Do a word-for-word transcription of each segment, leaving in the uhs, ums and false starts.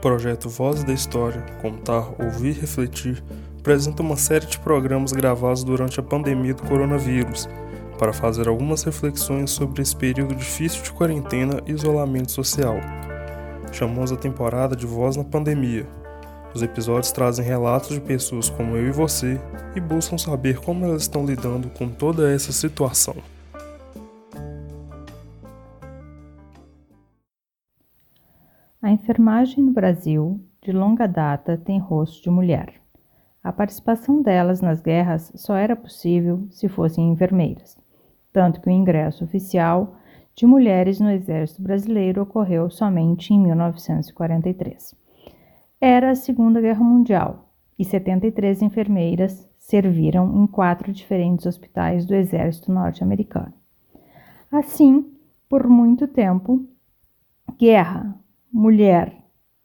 Projeto Vozes da História, Contar, Ouvir, Refletir apresenta uma série de programas gravados durante a pandemia do coronavírus para fazer algumas reflexões sobre esse período difícil de quarentena e isolamento social. Chamamos a temporada de Voz na Pandemia. Os episódios trazem relatos de pessoas como eu e você e buscam saber como elas estão lidando com toda essa situação. A enfermagem no Brasil, de longa data, tem rosto de mulher. A participação delas nas guerras só era possível se fossem enfermeiras, tanto que o ingresso oficial de mulheres no Exército Brasileiro ocorreu somente em mil novecentos e quarenta e três. Era a Segunda Guerra Mundial e setenta e três enfermeiras serviram em quatro diferentes hospitais do Exército norte-americano. Assim, por muito tempo, guerra, mulher,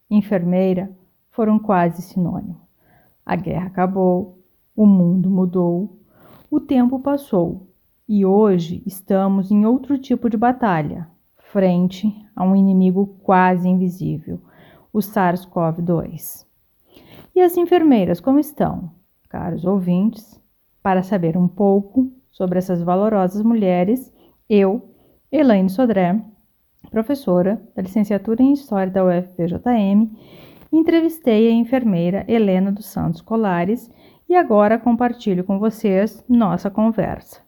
enfermeira foram quase sinônimo. A guerra acabou, o mundo mudou, o tempo passou e hoje estamos em outro tipo de batalha, frente a um inimigo quase invisível, o SARS-CoV dois. E as enfermeiras como estão? Caros ouvintes, para saber um pouco sobre essas valorosas mulheres, eu, Elaine Sodré, professora da licenciatura em História da U F P J M, entrevistei a enfermeira Helena dos Santos Colares e agora compartilho com vocês nossa conversa.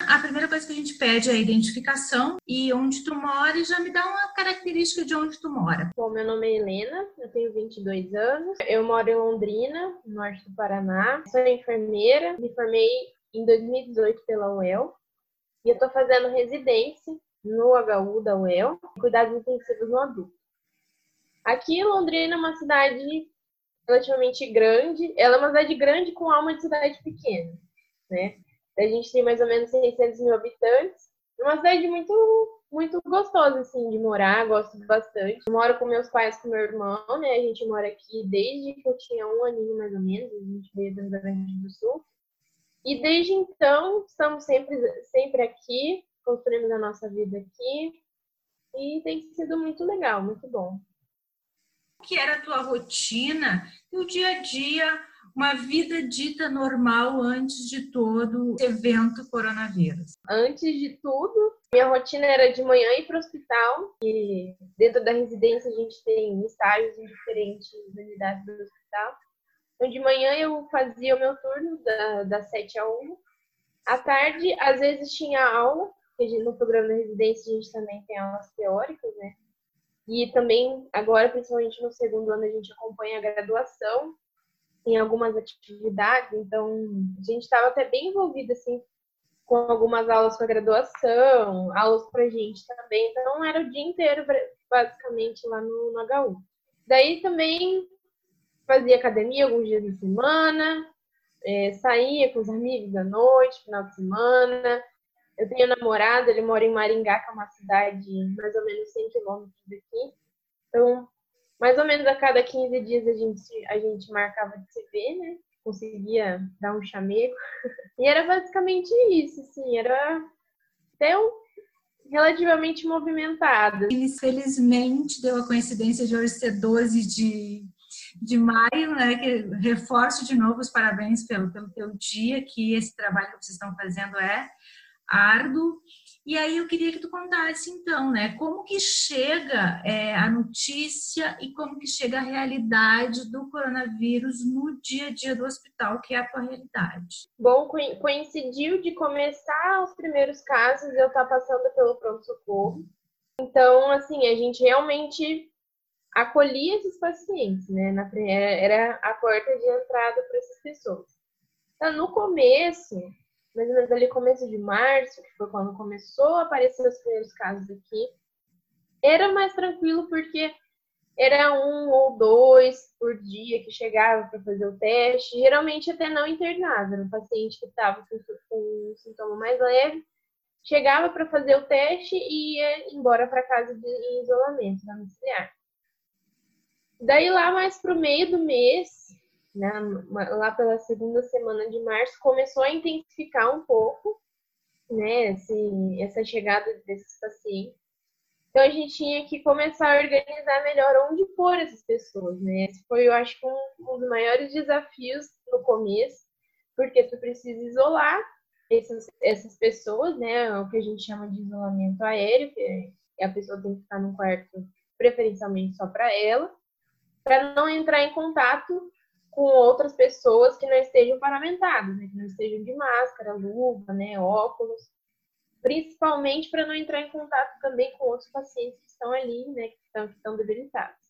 A primeira coisa que a gente pede é a identificação e onde tu mora, e já me dá uma característica de onde tu mora. Bom, meu nome é Helena, eu tenho vinte e dois anos, eu moro em Londrina, no norte do Paraná, sou enfermeira, me formei em dois mil e dezoito pela U E L e eu estou fazendo residência no H U da U E L, cuidados intensivos no adulto. Aqui em Londrina é uma cidade relativamente grande, ela é uma cidade grande com alma de cidade pequena, né? A gente tem mais ou menos seiscentos mil habitantes, é uma cidade muito, muito gostosa, assim, de morar, gosto bastante. Eu moro com meus pais, com meu irmão, né? A gente mora aqui desde que eu tinha um aninho, mais ou menos, a gente veio do Rio Grande do Sul. E desde então, estamos sempre, sempre aqui, construímos a nossa vida aqui e tem sido muito legal, muito bom. O que era a tua rotina e o dia a dia, uma vida dita normal antes de todo evento coronavírus? Antes de tudo, minha rotina era de manhã ir para o hospital e dentro da residência a gente tem estágios em diferentes unidades do hospital. Então, de manhã eu fazia o meu turno da, das sete a uma. À tarde, às vezes tinha aula, porque no programa da residência a gente também tem aulas teóricas, né? E também, agora, principalmente no segundo ano, a gente acompanha a graduação em algumas atividades. Então, a gente estava até bem envolvida, assim, com algumas aulas para graduação, aulas para gente também. Então, era o dia inteiro, basicamente, lá no, no H U. Daí também fazia academia alguns dias da semana, é, saía com os amigos à noite, final de semana. Eu tenho um namorado, ele mora em Maringá, que é uma cidade mais ou menos cem quilômetros daqui. Então, mais ou menos a cada quinze dias a gente, a gente marcava de se ver, né? Conseguia dar um chamego. E era basicamente isso, assim, era até um relativamente movimentada. Infelizmente, deu a coincidência de hoje ser doze de maio, né? Que reforço de novo os parabéns pelo, pelo teu dia, que esse trabalho que vocês estão fazendo é árduo. E aí eu queria que tu contasse então, né, como que chega é, a notícia e como que chega a realidade do coronavírus no dia a dia do hospital, que é a tua realidade. Bom, coincidiu de começar os primeiros casos eu estar passando pelo pronto-socorro. Então, assim, a gente realmente acolhia esses pacientes, né, na primeira, era a porta de entrada para essas pessoas. Então, no começo, mais ou menos ali começo de março, que foi quando começou a aparecer os primeiros casos aqui, era mais tranquilo porque era um ou dois por dia que chegava para fazer o teste, geralmente até não internava, era um paciente que estava com, com um sintoma mais leve, chegava para fazer o teste e ia embora para casa de, em isolamento domiciliar. Daí lá mais para o meio do mês, lá pela segunda semana de março, começou a intensificar um pouco, né, assim, essa chegada desses pacientes. Então, a gente tinha que começar a organizar melhor onde pôr essas pessoas, né? Esse foi, eu acho, um, um dos maiores desafios no começo, porque tu precisa isolar essas, essas pessoas, né? O que a gente chama de isolamento aéreo, que a pessoa tem que ficar num quarto preferencialmente só para ela, para não entrar em contato com outras pessoas que não estejam paramentadas, né? Que não estejam de máscara, luva, né? Óculos, principalmente para não entrar em contato também com outros pacientes que estão ali, né, que estão, que estão debilitados.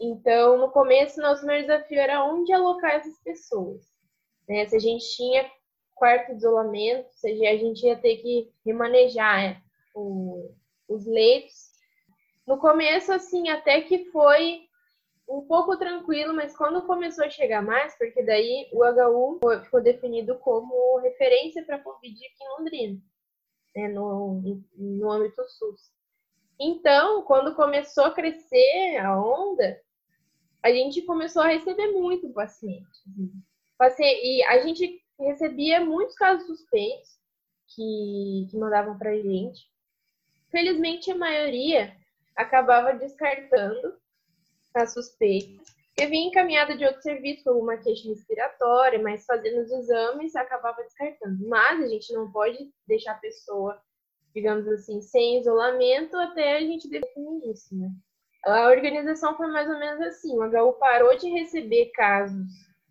Então, no começo, nosso maior desafio era onde alocar essas pessoas, né? Se a gente tinha quarto de isolamento, se a gente ia ter que remanejar, né, o, os leitos. No começo, assim, até que foi um pouco tranquilo, mas quando começou a chegar mais, porque daí o H U ficou definido como referência para a Covid aqui em Londrina, né, no, no âmbito SUS. Então, quando começou a crescer a onda, a gente começou a receber muito paciente. E a gente recebia muitos casos suspeitos que, que mandavam para a gente. Felizmente, a maioria acabava descartando a suspeita, porque vinha encaminhada de outro serviço, como uma queixa respiratória, mas fazendo os exames acabava descartando. Mas a gente não pode deixar a pessoa, digamos assim, sem isolamento até a gente definir isso, né? A organização foi mais ou menos assim: o H U parou de receber casos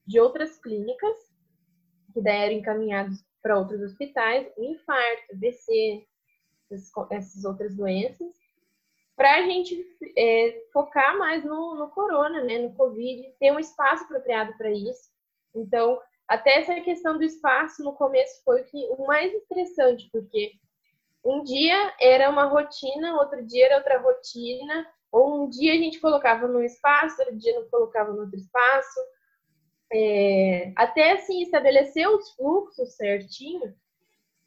de outras clínicas, que daí eram encaminhados para outros hospitais, infarto, B C, essas outras doenças, para a gente é, focar mais no, no corona, né, no Covid, ter um espaço apropriado para isso. Então, até essa questão do espaço no começo foi que, o mais interessante, porque um dia era uma rotina, outro dia era outra rotina, ou um dia a gente colocava num espaço, outro dia não colocava no outro espaço. É, até, assim, estabelecer os fluxos certinho,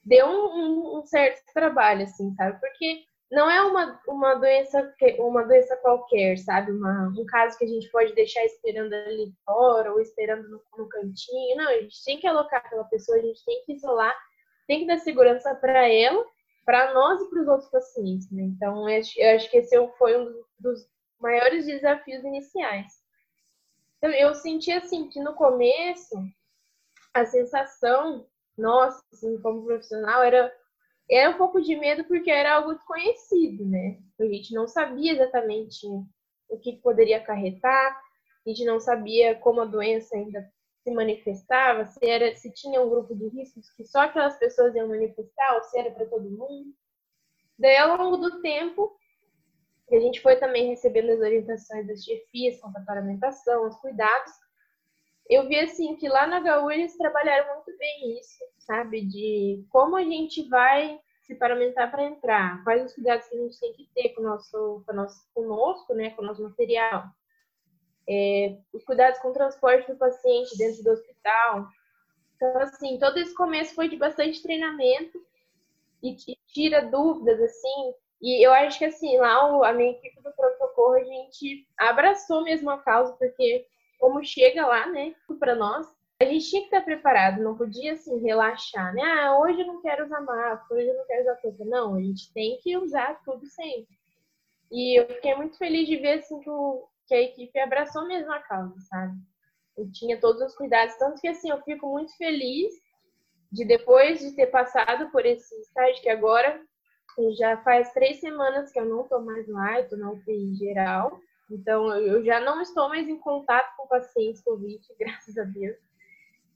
deu um, um, um certo trabalho, assim, sabe? Porque não é uma, uma, doença, uma doença qualquer, sabe? Uma, um caso que a gente pode deixar esperando ali fora ou esperando no, no cantinho. Não, a gente tem que alocar aquela pessoa, a gente tem que isolar, tem que dar segurança para ela, para nós e para os outros pacientes, né? Então, eu acho, eu acho que esse foi um dos maiores desafios iniciais. Então, eu senti, assim, que no começo, a sensação, nossa, assim, como profissional, era... Era um pouco de medo porque era algo desconhecido, né? A gente não sabia exatamente o que poderia acarretar, a gente não sabia como a doença ainda se manifestava, se, era, se tinha um grupo de riscos que só aquelas pessoas iam manifestar, ou se era para todo mundo. Daí, ao longo do tempo, a gente foi também recebendo as orientações das chefias, quanto à paramentação, os cuidados. Eu vi, assim, que lá na H U eles trabalharam muito bem isso, sabe? De como a gente vai se paramentar para entrar, quais os cuidados que a gente tem que ter com o nosso, com o nosso, conosco, né? Com o nosso material. É, os cuidados com o transporte do paciente dentro do hospital. Então, assim, todo esse começo foi de bastante treinamento e tira dúvidas, assim. E eu acho que, assim, lá a minha equipe do pronto-socorro, a gente abraçou mesmo a causa, porque... como chega lá, né, para nós, a gente tinha que estar preparado, não podia, assim, relaxar, né, ah, hoje eu não quero usar máscara, hoje eu não quero usar touca, não, a gente tem que usar tudo sempre. E eu fiquei muito feliz de ver, assim, que, o, que a equipe abraçou mesmo a causa, sabe, eu tinha todos os cuidados, tanto que, assim, eu fico muito feliz de depois de ter passado por esse estágio, que agora já faz três semanas que eu não tô mais lá, eu tô na U T I geral. Então, eu já não estou mais em contato com pacientes Covid, graças a Deus.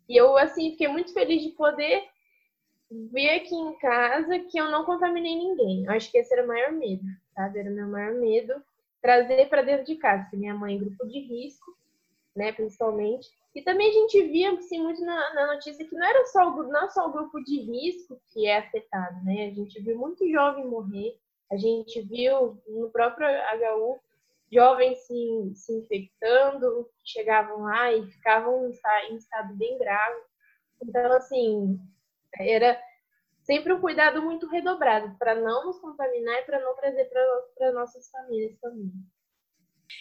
E eu, assim, fiquei muito feliz de poder ver aqui em casa que eu não contaminei ninguém. Eu acho que esse era o maior medo, sabe? Era o meu maior medo trazer para dentro de casa, porque minha mãe é grupo de risco, né, principalmente. E também a gente via, assim, muito na, na notícia que não era só o, não só o grupo de risco que é afetado, né? A gente viu muito jovem morrer, a gente viu no próprio H U jovens se, se infectando, chegavam lá e ficavam em estado bem grave. Então, assim, era sempre um cuidado muito redobrado para não nos contaminar e para não trazer para nossas famílias também.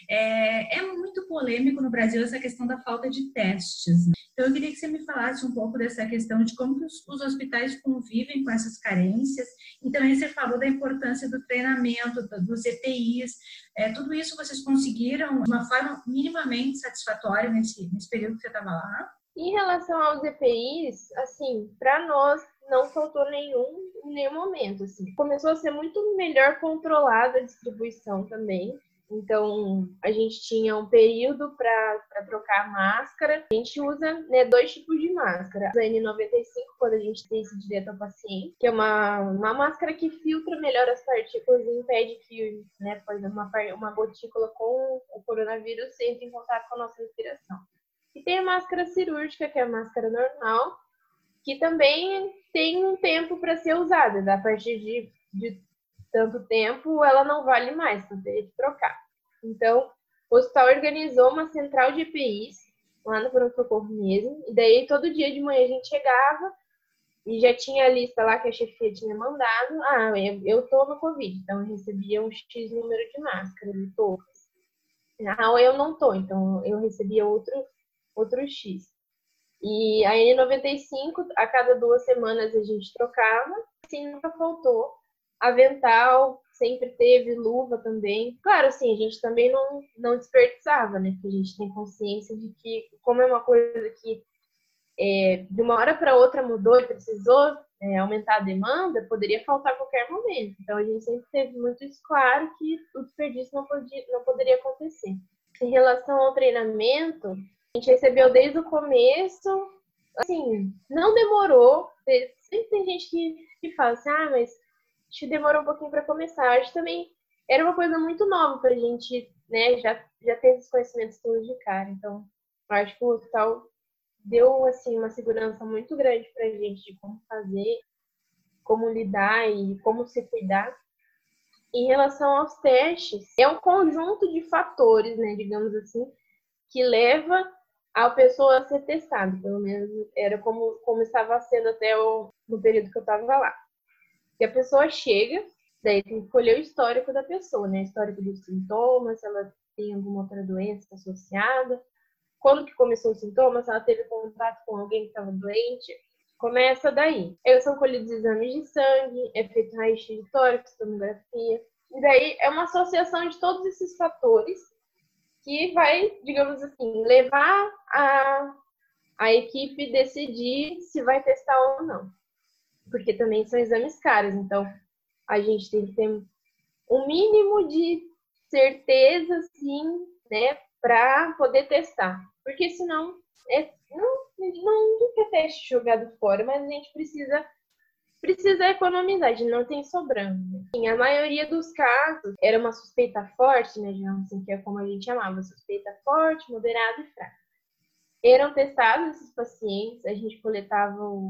É, é muito polêmico no Brasil essa questão da falta de testes, né? Então, eu queria que você me falasse um pouco dessa questão de como os, os hospitais convivem com essas carências, e também você falou da importância do treinamento, do, dos E P Is, é, tudo isso vocês conseguiram de uma forma minimamente satisfatória nesse, nesse período que você estava lá? Em relação aos E P Is, assim, para nós não faltou nenhum, em nenhum momento, assim. Começou a ser muito melhor controlada a distribuição também. Então, a gente tinha um período para trocar máscara. A gente usa, né, dois tipos de máscara. A N noventa e cinco, quando a gente tem esse direto ao paciente, que é uma, uma máscara que filtra melhor as partículas e impede que, né, por exemplo, uma, uma gotícula com o coronavírus entre em contato com a nossa respiração. E tem a máscara cirúrgica, que é a máscara normal, que também tem um tempo para ser usada. A partir de... de tanto tempo, ela não vale mais, então teria que trocar. Então, o hospital organizou uma central de E P Is, lá no pronto-socorro mesmo, e daí todo dia de manhã a gente chegava e já tinha a lista lá que a chefia tinha mandado, ah, eu tô no Covid, então eu recebia um X número de máscaras de todas. Ah, eu não tô, então eu recebia outro, outro X. E a N noventa e cinco, a cada duas semanas a gente trocava, assim, nunca faltou. Avental, sempre teve, luva também. Claro, assim, a gente também não, não desperdiçava, né? Porque a gente tem consciência de que, como é uma coisa que é, de uma hora para outra mudou e precisou é, aumentar a demanda, poderia faltar a qualquer momento. Então, a gente sempre teve muito isso claro que o desperdício não, podia, não poderia acontecer. Em relação ao treinamento, a gente recebeu desde o começo, assim, não demorou. Sempre tem gente que, que fala assim, ah, mas... a gente demorou um pouquinho para começar. Acho que também era uma coisa muito nova para a gente, né, já, já ter esses conhecimentos todos de cara. Então, acho que o hospital deu, assim, uma segurança muito grande para a gente de como fazer, como lidar e como se cuidar. Em relação aos testes, é um conjunto de fatores, né, digamos assim, que leva a pessoa a ser testada. Pelo menos era como, como estava sendo até o, no período que eu estava lá. Que a pessoa chega, daí tem que escolher o histórico da pessoa, né? Histórico dos sintomas, se ela tem alguma outra doença associada, quando que começou os sintomas, se ela teve contato com alguém que estava doente, começa daí. Aí são colhidos exames de sangue, é feito raio-x de tórax, tomografia, e daí é uma associação de todos esses fatores que vai, digamos assim, levar a, a equipe decidir se vai testar ou não. Porque também são exames caros, então a gente tem que ter um mínimo de certeza, sim, né, para poder testar. Porque senão, é, não, não, não é teste jogado fora, mas a gente precisa, precisa economizar, a gente não tem sobrando. Assim, a maioria dos casos era uma suspeita forte, né, assim, que é como a gente chamava, suspeita forte, moderada e fraca. Eram testados esses pacientes, a gente coletava o,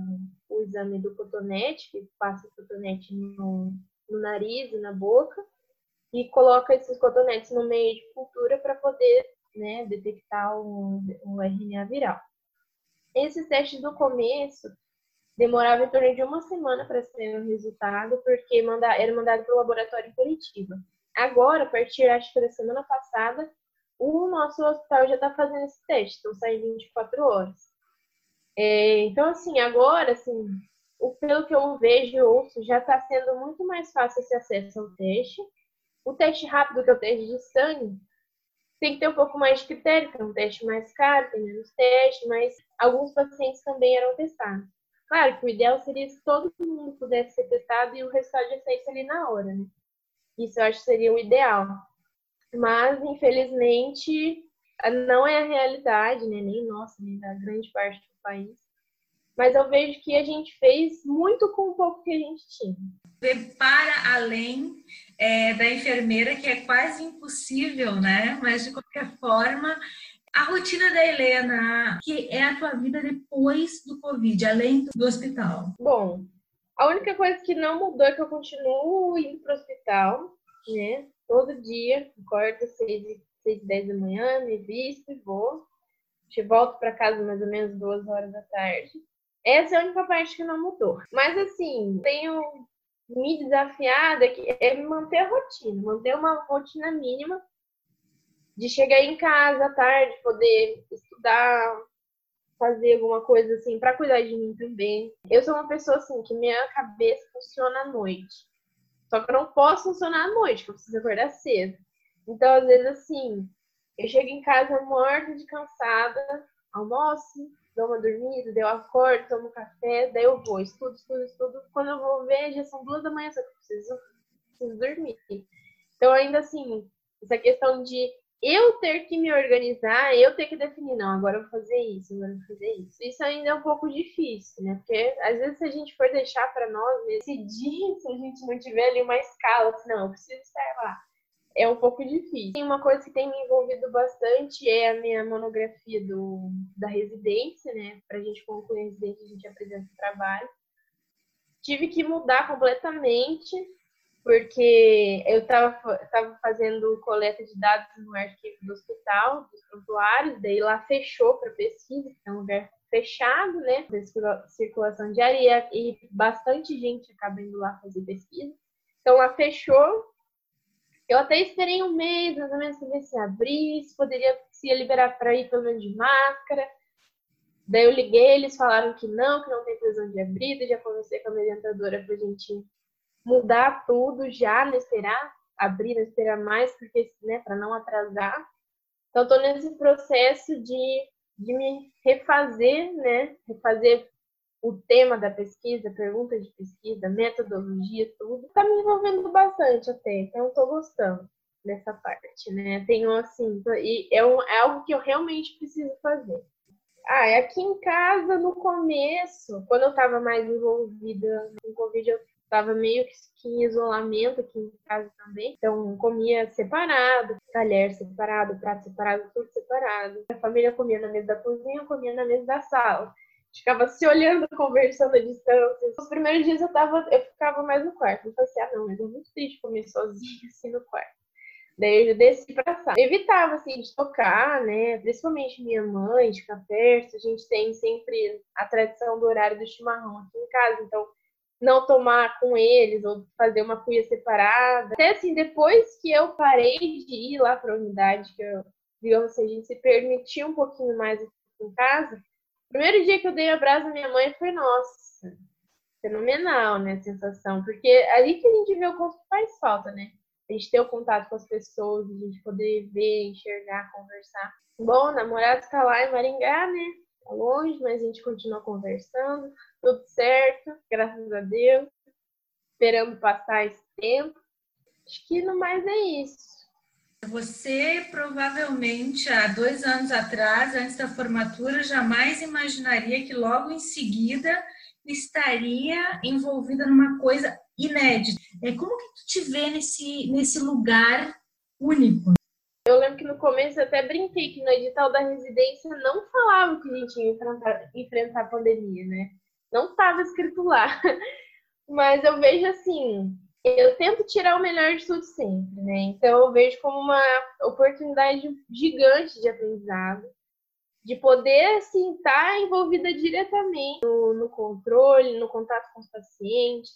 o exame do cotonete, que passa o cotonete no, no nariz e na boca, e coloca esses cotonetes no meio de cultura para poder, né, detectar o, o R N A viral. Esses testes do começo demoravam em torno de uma semana para ser o resultado, porque manda, era mandado para o laboratório em Curitiba. Agora, a partir, acho que da semana passada, o nosso hospital já está fazendo esse teste, então sai vinte e quatro horas. É, então, assim, agora, assim, o, pelo que eu vejo e ouço, já está sendo muito mais fácil esse acesso ao teste. O teste rápido, que é o teste de sangue, tem que ter um pouco mais de critério, que é um teste mais caro, tem menos teste, mas alguns pacientes também eram testados. Claro que o ideal seria que todo mundo pudesse ser testado e o resultado já saísse ali na hora, né? Isso eu acho que seria o ideal. Mas, infelizmente, não é a realidade, né? Nem nossa, nem da grande parte do país. Mas eu vejo que a gente fez muito com o pouco que a gente tinha. Ver para além é, da enfermeira, que é quase impossível, né? Mas, de qualquer forma, a rotina da Helena, que é a tua vida depois do Covid, além do hospital. Bom, a única coisa que não mudou é que eu continuo indo para o hospital, né? Todo dia, acordo às seis e dez da manhã, me visto e vou. Te volto para casa mais ou menos duas horas da tarde. Essa é a única parte que não mudou. Mas, assim, tenho me desafiado é, que é manter a rotina, manter uma rotina mínima de chegar em casa à tarde, poder estudar, fazer alguma coisa assim para cuidar de mim também. Eu sou uma pessoa assim que minha cabeça funciona à noite. Só que eu não posso funcionar à noite, porque eu preciso acordar cedo. Então, às vezes, assim, eu chego em casa morta de cansada, almoço, dou uma dormida, daí eu acordo, tomo café, daí eu vou, estudo, estudo, estudo. Quando eu vou ver, já são duas da manhã, só que eu preciso, preciso dormir. Então, ainda assim, essa questão de eu ter que me organizar, eu ter que definir, não, agora eu vou fazer isso, agora eu vou fazer isso. Isso ainda é um pouco difícil, né? Porque, às vezes, se a gente for deixar para nós decidir, se a gente não tiver ali uma escala, assim, não, eu preciso estar lá. É um pouco difícil. E uma coisa que tem me envolvido bastante é a minha monografia do, da residência, né? Pra gente concluir a residência, a gente apresenta o trabalho. Tive que mudar completamente, porque eu tava, tava fazendo coleta de dados no arquivo do hospital, dos prontuários, daí lá fechou para pesquisa, que é um lugar fechado, né? Circulação de areia e bastante gente acaba indo lá fazer pesquisa. Então lá fechou. Eu até esperei um mês, mais ou menos, para ver se abrir, se poderia se liberar para ir pelo menos de máscara. Daí eu liguei, eles falaram que não, que não tem previsão de abrir. Daí já conversei com a minha orientadora para a gente mudar tudo já, não esperar abrir, não esperar mais, porque, né, para não atrasar. Então, estou nesse processo de, de me refazer, né, refazer o tema da pesquisa, pergunta de pesquisa, metodologia, tudo. Tá me envolvendo bastante até, então eu tô gostando dessa parte, né? Tenho assim, tô, e é, um, é algo que eu realmente preciso fazer. Ah, é aqui em casa, no começo, quando eu tava mais envolvida no Covid, eu tava meio que em isolamento aqui em casa também. Então, comia separado, talher separado, prato separado, tudo separado. A família comia na mesa da cozinha, eu comia na mesa da sala. Ficava se olhando, conversando à distância. Os primeiros dias eu, tava, eu ficava mais no quarto. Eu falei assim, ah, não, mas é muito triste comer sozinha assim no quarto. Daí eu desci pra sala. Evitava, assim, de tocar, né? Principalmente minha mãe, de ficar perto. A gente tem sempre a tradição do horário do chimarrão aqui em casa. Então, não tomar com eles ou fazer uma cuia separada. Até, assim, depois que eu parei de ir lá pra unidade, que eu, digamos assim, a gente se permitia um pouquinho mais em casa, primeiro dia que eu dei um abraço à minha mãe foi, nossa, fenomenal, né, a sensação. Porque ali que a gente vê o quanto faz falta, né? A gente ter o contato com as pessoas, a gente poder ver, enxergar, conversar. Bom, o namorado tá lá em Maringá, né? Tá longe, mas a gente continua conversando. Tudo certo, graças a Deus. Esperando passar esse tempo. Acho que no mais é isso. Você, provavelmente, há dois anos atrás, antes da formatura, jamais imaginaria que logo em seguida estaria envolvida numa coisa inédita. Como que tu te vê nesse, nesse lugar único? Eu lembro que no começo eu até brinquei que no edital da residência não falava que a gente ia enfrentar, enfrentar a pandemia, né? Não estava escrito lá. Mas eu vejo assim... Eu tento tirar o melhor de tudo sempre, né? Então, eu vejo como uma oportunidade gigante de aprendizado, de poder, assim, estar envolvida diretamente no, no controle, no contato com os pacientes,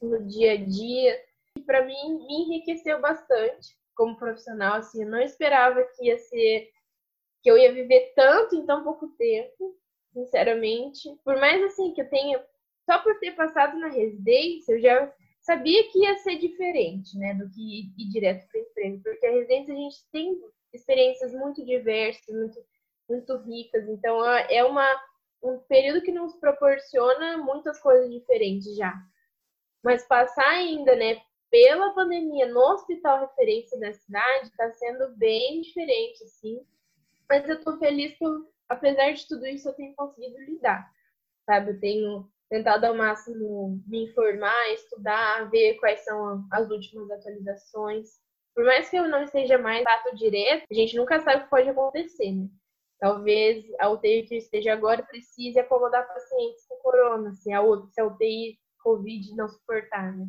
no dia a dia. E, para mim, me enriqueceu bastante como profissional, assim, eu não esperava que ia ser, que eu ia viver tanto em tão pouco tempo, sinceramente. Por mais, assim, que eu tenha, só por ter passado na residência, eu já... sabia que ia ser diferente, né, do que ir direto para o emprego, porque a residência a gente tem experiências muito diversas, muito, muito ricas, então é uma, um período que nos proporciona muitas coisas diferentes já. Mas passar ainda, né, pela pandemia no hospital referência da cidade está sendo bem diferente, assim, mas eu estou feliz que, eu, apesar de tudo isso, eu tenho conseguido lidar, sabe, eu tenho... tentado ao máximo me informar, estudar, ver quais são as últimas atualizações. Por mais que eu não esteja mais fato direto, a gente nunca sabe o que pode acontecer, né? Talvez a U T I que eu esteja agora precise acomodar pacientes com corona, se a U T I Covid não suportar, né?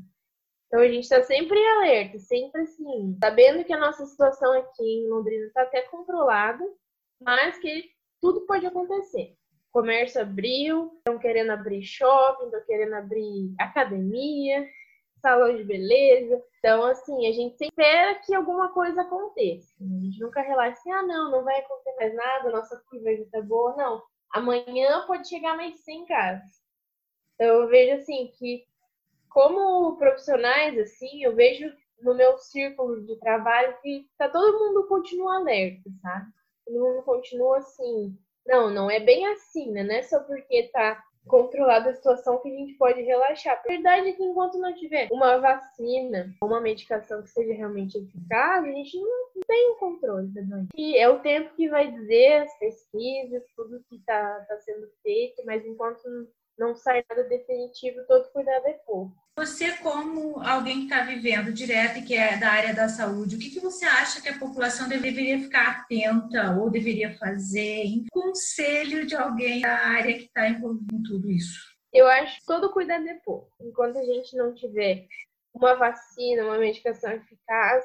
Então a gente está sempre em alerta, sempre assim, sabendo que a nossa situação aqui em Londrina está até controlada, mas que tudo pode acontecer. Comércio abriu, estão querendo abrir shopping, estão querendo abrir academia, salão de beleza. Então, assim, a gente sempre espera que alguma coisa aconteça. A gente nunca relaxa assim, ah, não, não vai acontecer mais nada, nossa curva já tá boa. Não, amanhã pode chegar mais cem casos. Então, eu vejo, assim, que como profissionais, assim, eu vejo no meu círculo de trabalho que tá, todo mundo continua alerta, sabe? Todo mundo continua assim. Não, não é bem assim, né? Não é só porque tá controlada a situação que a gente pode relaxar. A verdade é que enquanto não tiver uma vacina, uma medicação que seja realmente eficaz, a gente não tem o controle da doença. E é o tempo que vai dizer as pesquisas, tudo que tá, tá sendo feito, mas enquanto não sai nada definitivo, todo cuidado é pouco. Você, como alguém que está vivendo direto e que é da área da saúde, o que, que você acha que a população deveria ficar atenta ou deveria fazer? Um conselho de alguém da área que está envolvida em tudo isso? Eu acho que todo cuidado é pouco. Enquanto a gente não tiver uma vacina, uma medicação eficaz,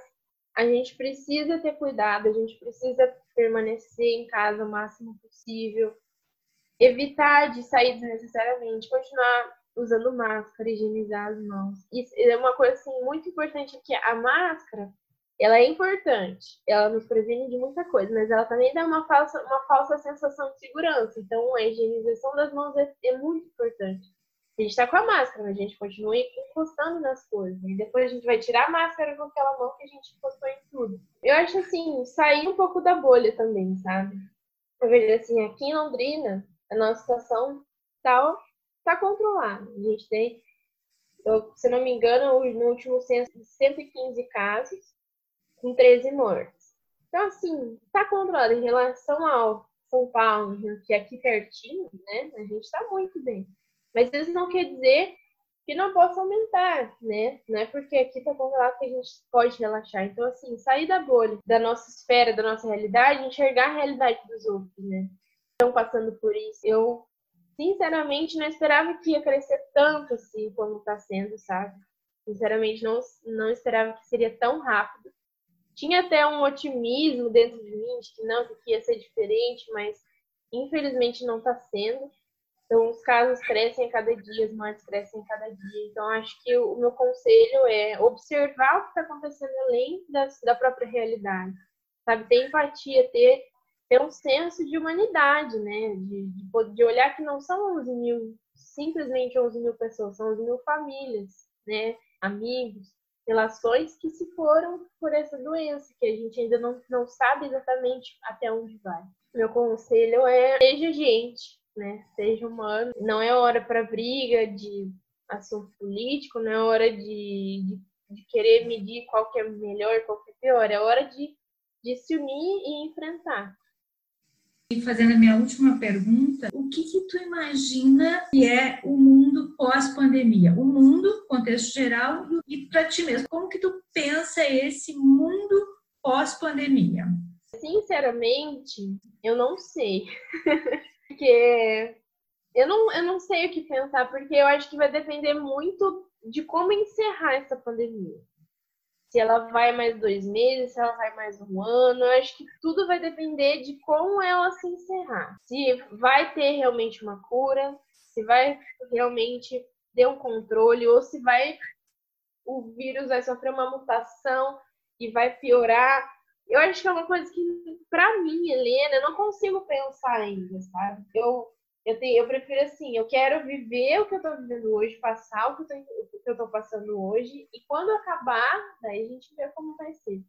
a gente precisa ter cuidado, a gente precisa permanecer em casa o máximo possível, evitar de sair desnecessariamente, continuar usando máscara, higienizar as mãos. Isso é uma coisa assim, muito importante, que a máscara, ela é importante, ela nos previne de muita coisa, mas ela também dá uma falsa, uma falsa sensação de segurança. Então, a higienização das mãos é, é muito importante. A gente tá com a máscara, mas a gente continua encostando nas coisas. E depois a gente vai tirar a máscara com aquela mão que a gente encostou em tudo. Eu acho assim, sair um pouco da bolha também, sabe? Eu vejo assim, aqui em Londrina, a nossa situação tal... está controlado. A gente tem, eu, se não me engano, no último censo, cento e quinze casos, com treze mortes. Então, assim, está controlado. Em relação ao São Paulo, que é aqui pertinho, né, a gente está muito bem. Mas isso não quer dizer que não possa aumentar, né? Não é porque aqui está controlado que a gente pode relaxar. Então, assim, sair da bolha, da nossa esfera, da nossa realidade, enxergar a realidade dos outros, né? Estão passando por isso. Eu Sinceramente, não esperava que ia crescer tanto assim como está sendo, sabe? Sinceramente, não, não esperava que seria tão rápido. Tinha até um otimismo dentro de mim, de que não, que ia ser diferente, mas infelizmente não está sendo. Então, os casos crescem a cada dia, as mortes crescem a cada dia. Então, acho que o meu conselho é observar o que está acontecendo além da, da própria realidade, sabe? Ter empatia, ter... ter um senso de humanidade, né? De, de, de olhar que não são onze mil, simplesmente onze mil pessoas, são onze mil famílias, né? Amigos, relações que se foram por essa doença, que a gente ainda não, não sabe exatamente até onde vai. Meu conselho é, seja gente, né? Seja humano. Não é hora para briga de assunto político, não é hora de, de, de querer medir qual que é melhor, qual que é pior. É hora de, de se unir e enfrentar. E fazendo a minha última pergunta, o que que tu imagina que é o mundo pós-pandemia? O mundo, contexto geral, e para ti mesmo, como que tu pensa esse mundo pós-pandemia? Sinceramente, eu não sei. Porque eu não, eu não sei o que pensar, porque eu acho que vai depender muito de como encerrar essa pandemia. Se ela vai mais dois meses, se ela vai mais um ano, eu acho que tudo vai depender de como ela se encerrar. Se vai ter realmente uma cura, se vai realmente ter um controle, ou se vai, o vírus vai sofrer uma mutação e vai piorar. Eu acho que é uma coisa que, pra mim, Helena, eu não consigo pensar ainda, sabe? Eu, eu, tenho, eu prefiro assim, eu quero viver o que eu tô vivendo hoje, passar o que eu tô vivendo, que eu tô passando hoje, e quando acabar, daí a gente vê como vai ser.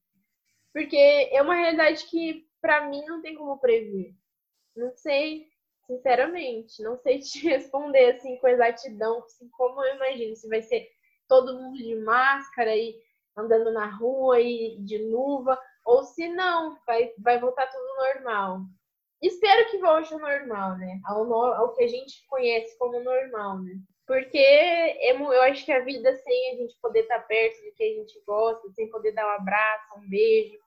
Porque é uma realidade que, pra mim, não tem como prever. Não sei, sinceramente, não sei te responder, assim, com exatidão, assim, como eu imagino, se vai ser todo mundo de máscara e andando na rua e de luva, ou se não, vai, vai voltar tudo normal. Espero que volte ao normal, né? Ao, no... ao que a gente conhece como normal, né? Porque eu acho que a vida sem a gente poder estar perto do que a gente gosta, sem poder dar um abraço, um beijo,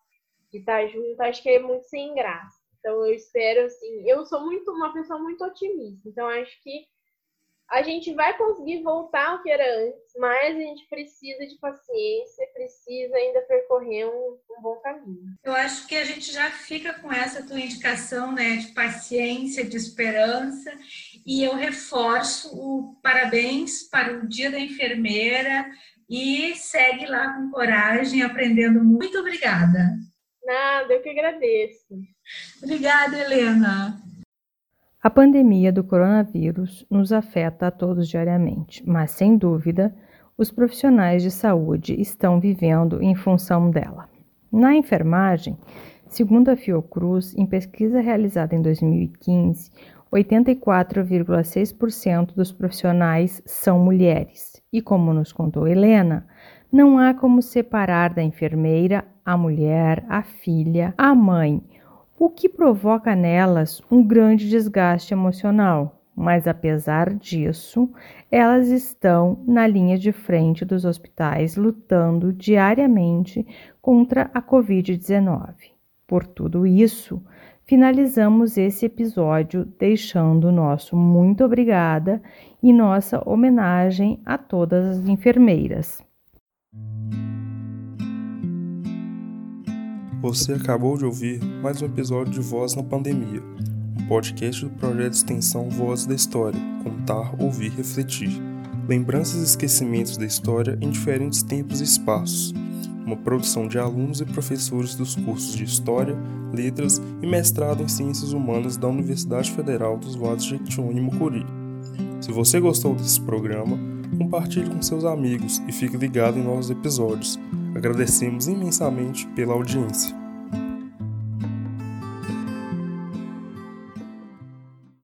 de estar junto, acho que é muito sem graça. Então eu espero, assim, eu sou muito uma pessoa muito otimista, então acho que a gente vai conseguir voltar ao que era antes, mas a gente precisa de paciência, precisa ainda percorrer um, um bom caminho. Eu acho que a gente já fica com essa tua indicação, né, de paciência, de esperança, e eu reforço o parabéns para o Dia da Enfermeira e segue lá com coragem, aprendendo muito. Muito obrigada. Nada, eu que agradeço. Obrigada, Helena. A pandemia do coronavírus nos afeta a todos diariamente, mas, sem dúvida, os profissionais de saúde estão vivendo em função dela. Na enfermagem, segundo a Fiocruz, em pesquisa realizada em dois mil e quinze, oitenta e quatro vírgula seis por cento dos profissionais são mulheres. E, como nos contou Helena, não há como separar da enfermeira a mulher, a filha, a mãe, o que provoca nelas um grande desgaste emocional, mas apesar disso, elas estão na linha de frente dos hospitais lutando diariamente contra a covid dezenove. Por tudo isso, finalizamos esse episódio deixando nosso muito obrigada e nossa homenagem a todas as enfermeiras. Você acabou de ouvir mais um episódio de Voz na Pandemia, um podcast do projeto de extensão Vozes da História, Contar, Ouvir, Refletir. Lembranças e esquecimentos da história em diferentes tempos e espaços. Uma produção de alunos e professores dos cursos de História, Letras e Mestrado em Ciências Humanas da Universidade Federal dos Vales de Jequitinhonha e Mucuri. Se você gostou desse programa, compartilhe com seus amigos e fique ligado em novos episódios. Agradecemos imensamente pela audiência.